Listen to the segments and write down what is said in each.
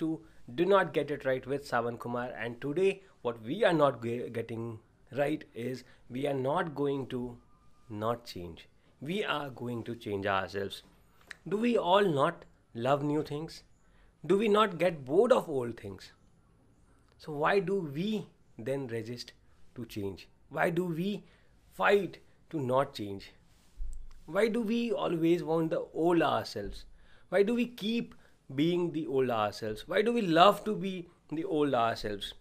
To do not get it right with Savan Kumar, and today what we are not getting right is we are not going to not change. We are going to change ourselves. Do we all not love new things? Do we not get bored of old things? So why do we then resist to change? Why do we fight to not change? Why do we always want the old ourselves? Why do we keep being the old ourselves? Why do we love to be the old ourselves?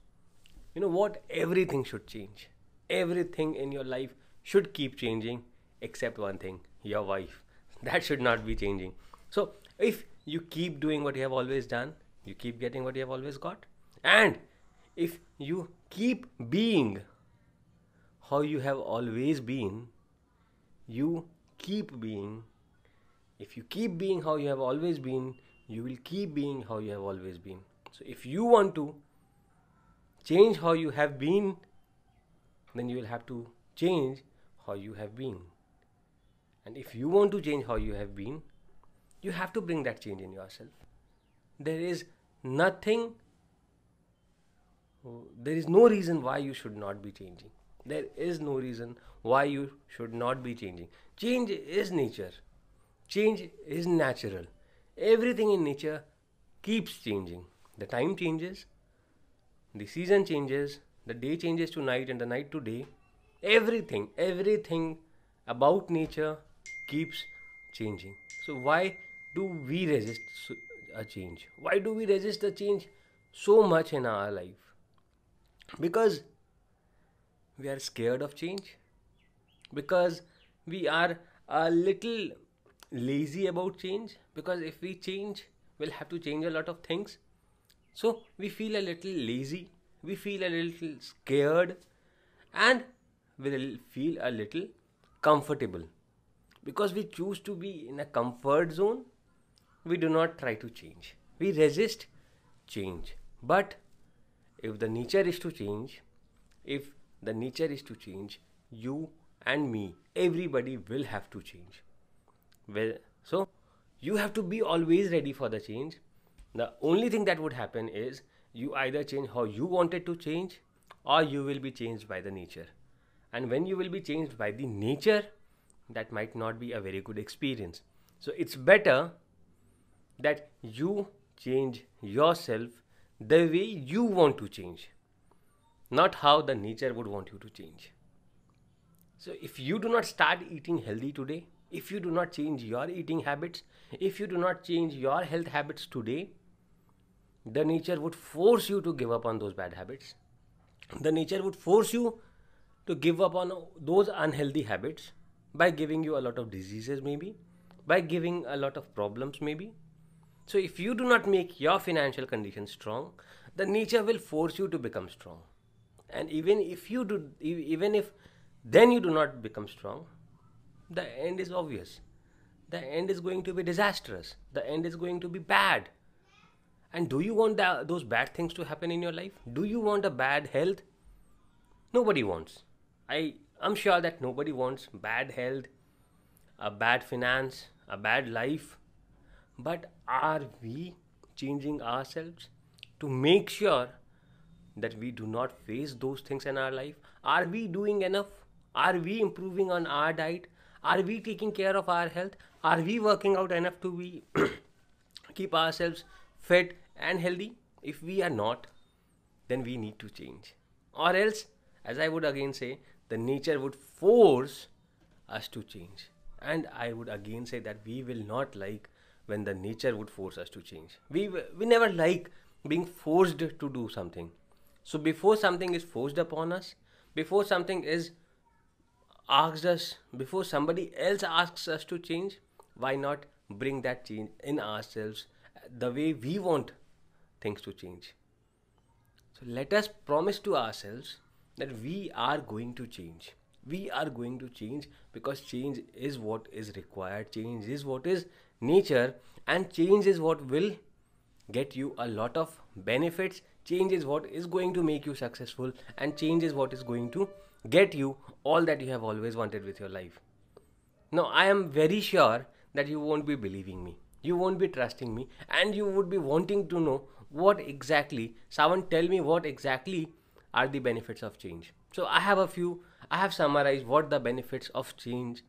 You know what? Everything should change. Everything in your life should keep changing except one thing, your wife. That should not be changing. So if you keep doing what you have always done, you keep getting what you have always got. And if you keep being how you have always been, you keep being. If you keep being how you have always been, you will keep being how you have always been. So if you want to change how you have been, then you will have to change how you have been. And if you want to change how you have been, you have to bring that change in yourself. There is no reason why you should not be changing. There is no reason why you should not be changing. Change is nature. Change is natural. Everything in nature keeps changing. The time changes, the season changes, the day changes to night and the night to day. Everything about nature keeps changing. So why do we resist a change? Why do we resist a change so much in our life? Because we are scared of change. Because we are a little lazy about change, because if we change, we'll have to change a lot of things. So we feel a little lazy, we feel a little scared, and we'll feel a little comfortable. Because we choose to be in a comfort zone, we do not try to change. We resist change. But if the nature is to change, you and me, everybody will have to change. Well, so you have to be always ready for the change. The only thing that would happen is you either change how you wanted to change, or you will be changed by the nature. And when you will be changed by the nature, that might not be a very good experience. So it's better that you change yourself the way you want to change, not how the nature would want you to change. So if you do not start eating healthy today, if you do not change your eating habits, if you do not change your health habits today, the nature would force you to give up on those bad habits. The nature would force you to give up on those unhealthy habits by giving you a lot of diseases maybe, by giving a lot of problems maybe. So if you do not make your financial condition strong, the nature will force you to become strong. And even if then you do not become strong, the end is obvious. The end is going to be disastrous. The end is going to be bad. And do you want those bad things to happen in your life? Do you want a bad health? Nobody wants. I'm sure that nobody wants bad health, a bad finance, a bad life. But are we changing ourselves to make sure that we do not face those things in our life? Are we doing enough? Are we improving on our diet? Are we taking care of our health? Are we working out enough to keep ourselves fit and healthy? If we are not, then we need to change. Or else, as I would again say, the nature would force us to change. And I would again say that we will not like when the nature would force us to change. We never like being forced to do something. So before something is forced upon us, before something is asked us, before somebody else asks us to change, why not bring that change in ourselves the way we want things to change? So let us promise to ourselves that we are going to change. We are going to change because change is what is required, change is what is nature, and change is what will get you a lot of benefits. Change is what is going to make you successful, and change is what is going to get you all that you have always wanted with your life. Now, I am very sure that you won't be believing me. you won't be trusting me, and you would be wanting to know what exactly, Savan, tell me what exactly are the benefits of change. So I have summarized what the benefits of change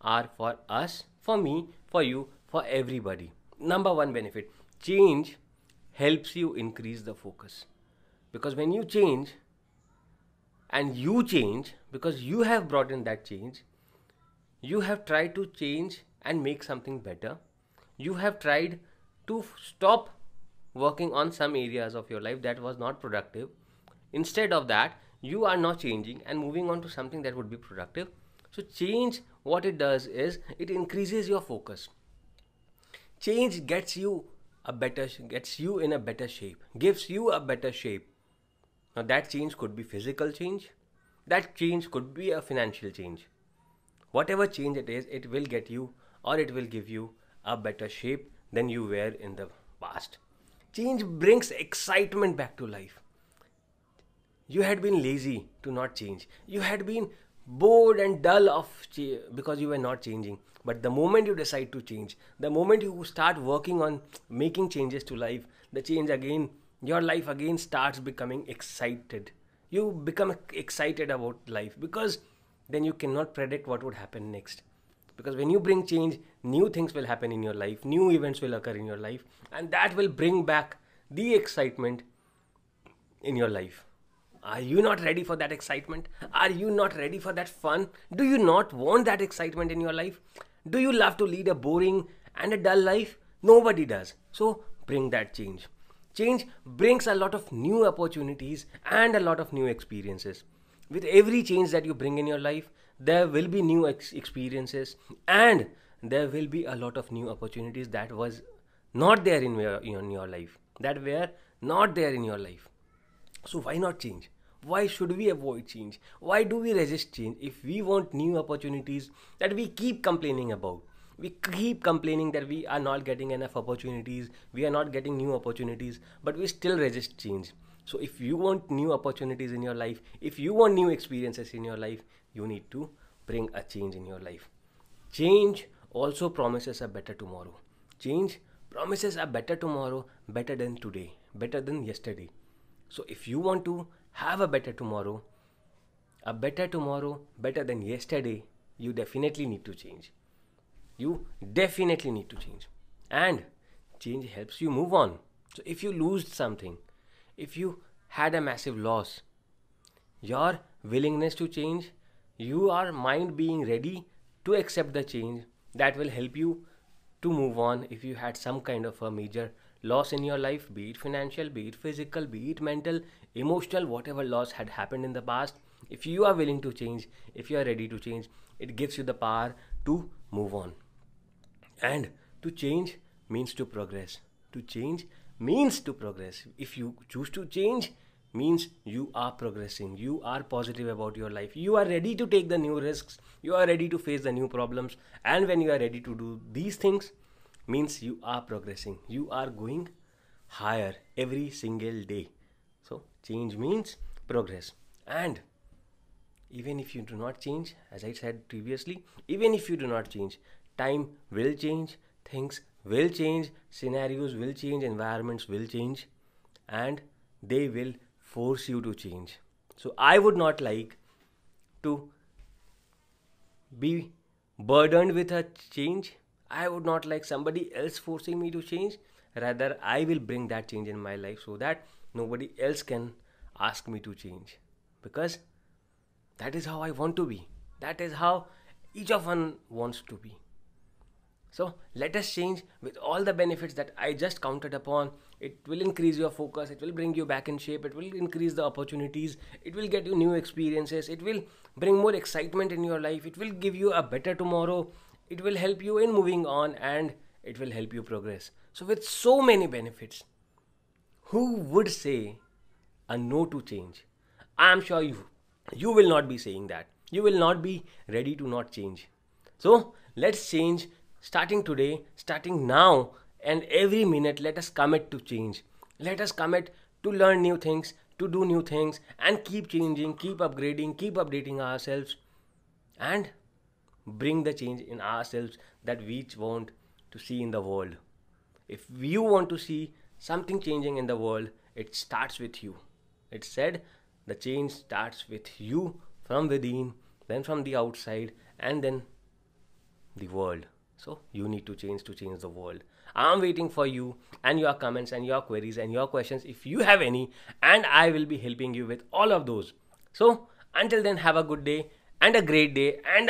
are for us, for me, for you, for everybody. Number one benefit, change helps you increase the focus. Because when you change, and you change because you have brought in that change, you have tried to change and make something better. You have tried to stop working on some areas of your life that was not productive. Instead of that, you are not changing and moving on to something that would be productive. So change, what it does is it increases your focus. Change gets you a better, gets you in a better shape, gives you a better shape. Now that change could be physical change, that change could be a financial change. Whatever change it is, it will get you or it will give you a better shape than you were in the past. Change brings excitement back to life. You had been lazy to not change. You had been bored and dull of because you were not changing. But the moment you decide to change, the moment you start working on making changes to life, the change again, your life again starts becoming excited. You become excited about life because then you cannot predict what would happen next. Because when you bring change, new things will happen in your life, new events will occur in your life, and that will bring back the excitement in your life. Are you not ready for that excitement? Are you not ready for that fun? Do you not want that excitement in your life? Do you love to lead a boring and a dull life? Nobody does. So bring that change. Change brings a lot of new opportunities and a lot of new experiences. With every change that you bring in your life, there will be new experiences and there will be a lot of new opportunities that was not there in your life, that were not there in your life. So why not change? Why should we avoid change? Why do we resist change? If we want new opportunities that we keep complaining about, we keep complaining that we are not getting enough opportunities, we are not getting new opportunities, but we still resist change. So if you want new opportunities in your life, if you want new experiences in your life, you need to bring a change in your life. Change also promises a better tomorrow. Change promises a better tomorrow, better than today, better than yesterday. So if you want to have a better tomorrow, better than yesterday, you definitely need to change. You definitely need to change. And change helps you move on. So if you lose something, if you had a massive loss, your willingness to change, your mind being ready to accept the change, that will help you to move on if you had some kind of a major loss in your life, be it financial, be it physical, be it mental, emotional, whatever loss had happened in the past. If you are willing to change, if you are ready to change, it gives you the power to move on. And to change means to progress. To change means to progress. If you choose to change, means you are progressing, you are positive about your life, you are ready to take the new risks, you are ready to face the new problems, and when you are ready to do these things, means you are progressing, you are going higher every single day. So change means progress. And even if you do not change, as I said previously, even if you do not change, time will change, things will change, scenarios will change, environments will change, and they will force you to change. So I would not like to be burdened with a change. I would not like somebody else forcing me to change. Rather, I will bring that change in my life so that nobody else can ask me to change. Because that is how I want to be. That is how each of us wants to be. So let us change with all the benefits that I just counted upon. It will increase your focus, it will bring you back in shape, it will increase the opportunities, it will get you new experiences, it will bring more excitement in your life, it will give you a better tomorrow, it will help you in moving on, and it will help you progress. So with so many benefits, who would say a no to change? I am sure you will not be saying that. You will not be ready to not change. So let's change. Starting today, starting now, and every minute, let us commit to change. Let us commit to learn new things, to do new things, and keep changing, keep upgrading, keep updating ourselves, and bring the change in ourselves that we want to see in the world. If you want to see something changing in the world, it starts with you. It said the change starts with you, from within, then from the outside, and then the world. So you need to change the world. I'm waiting for you and your comments and your queries and your questions if you have any, and I will be helping you with all of those. So until then, have a good day and a great day and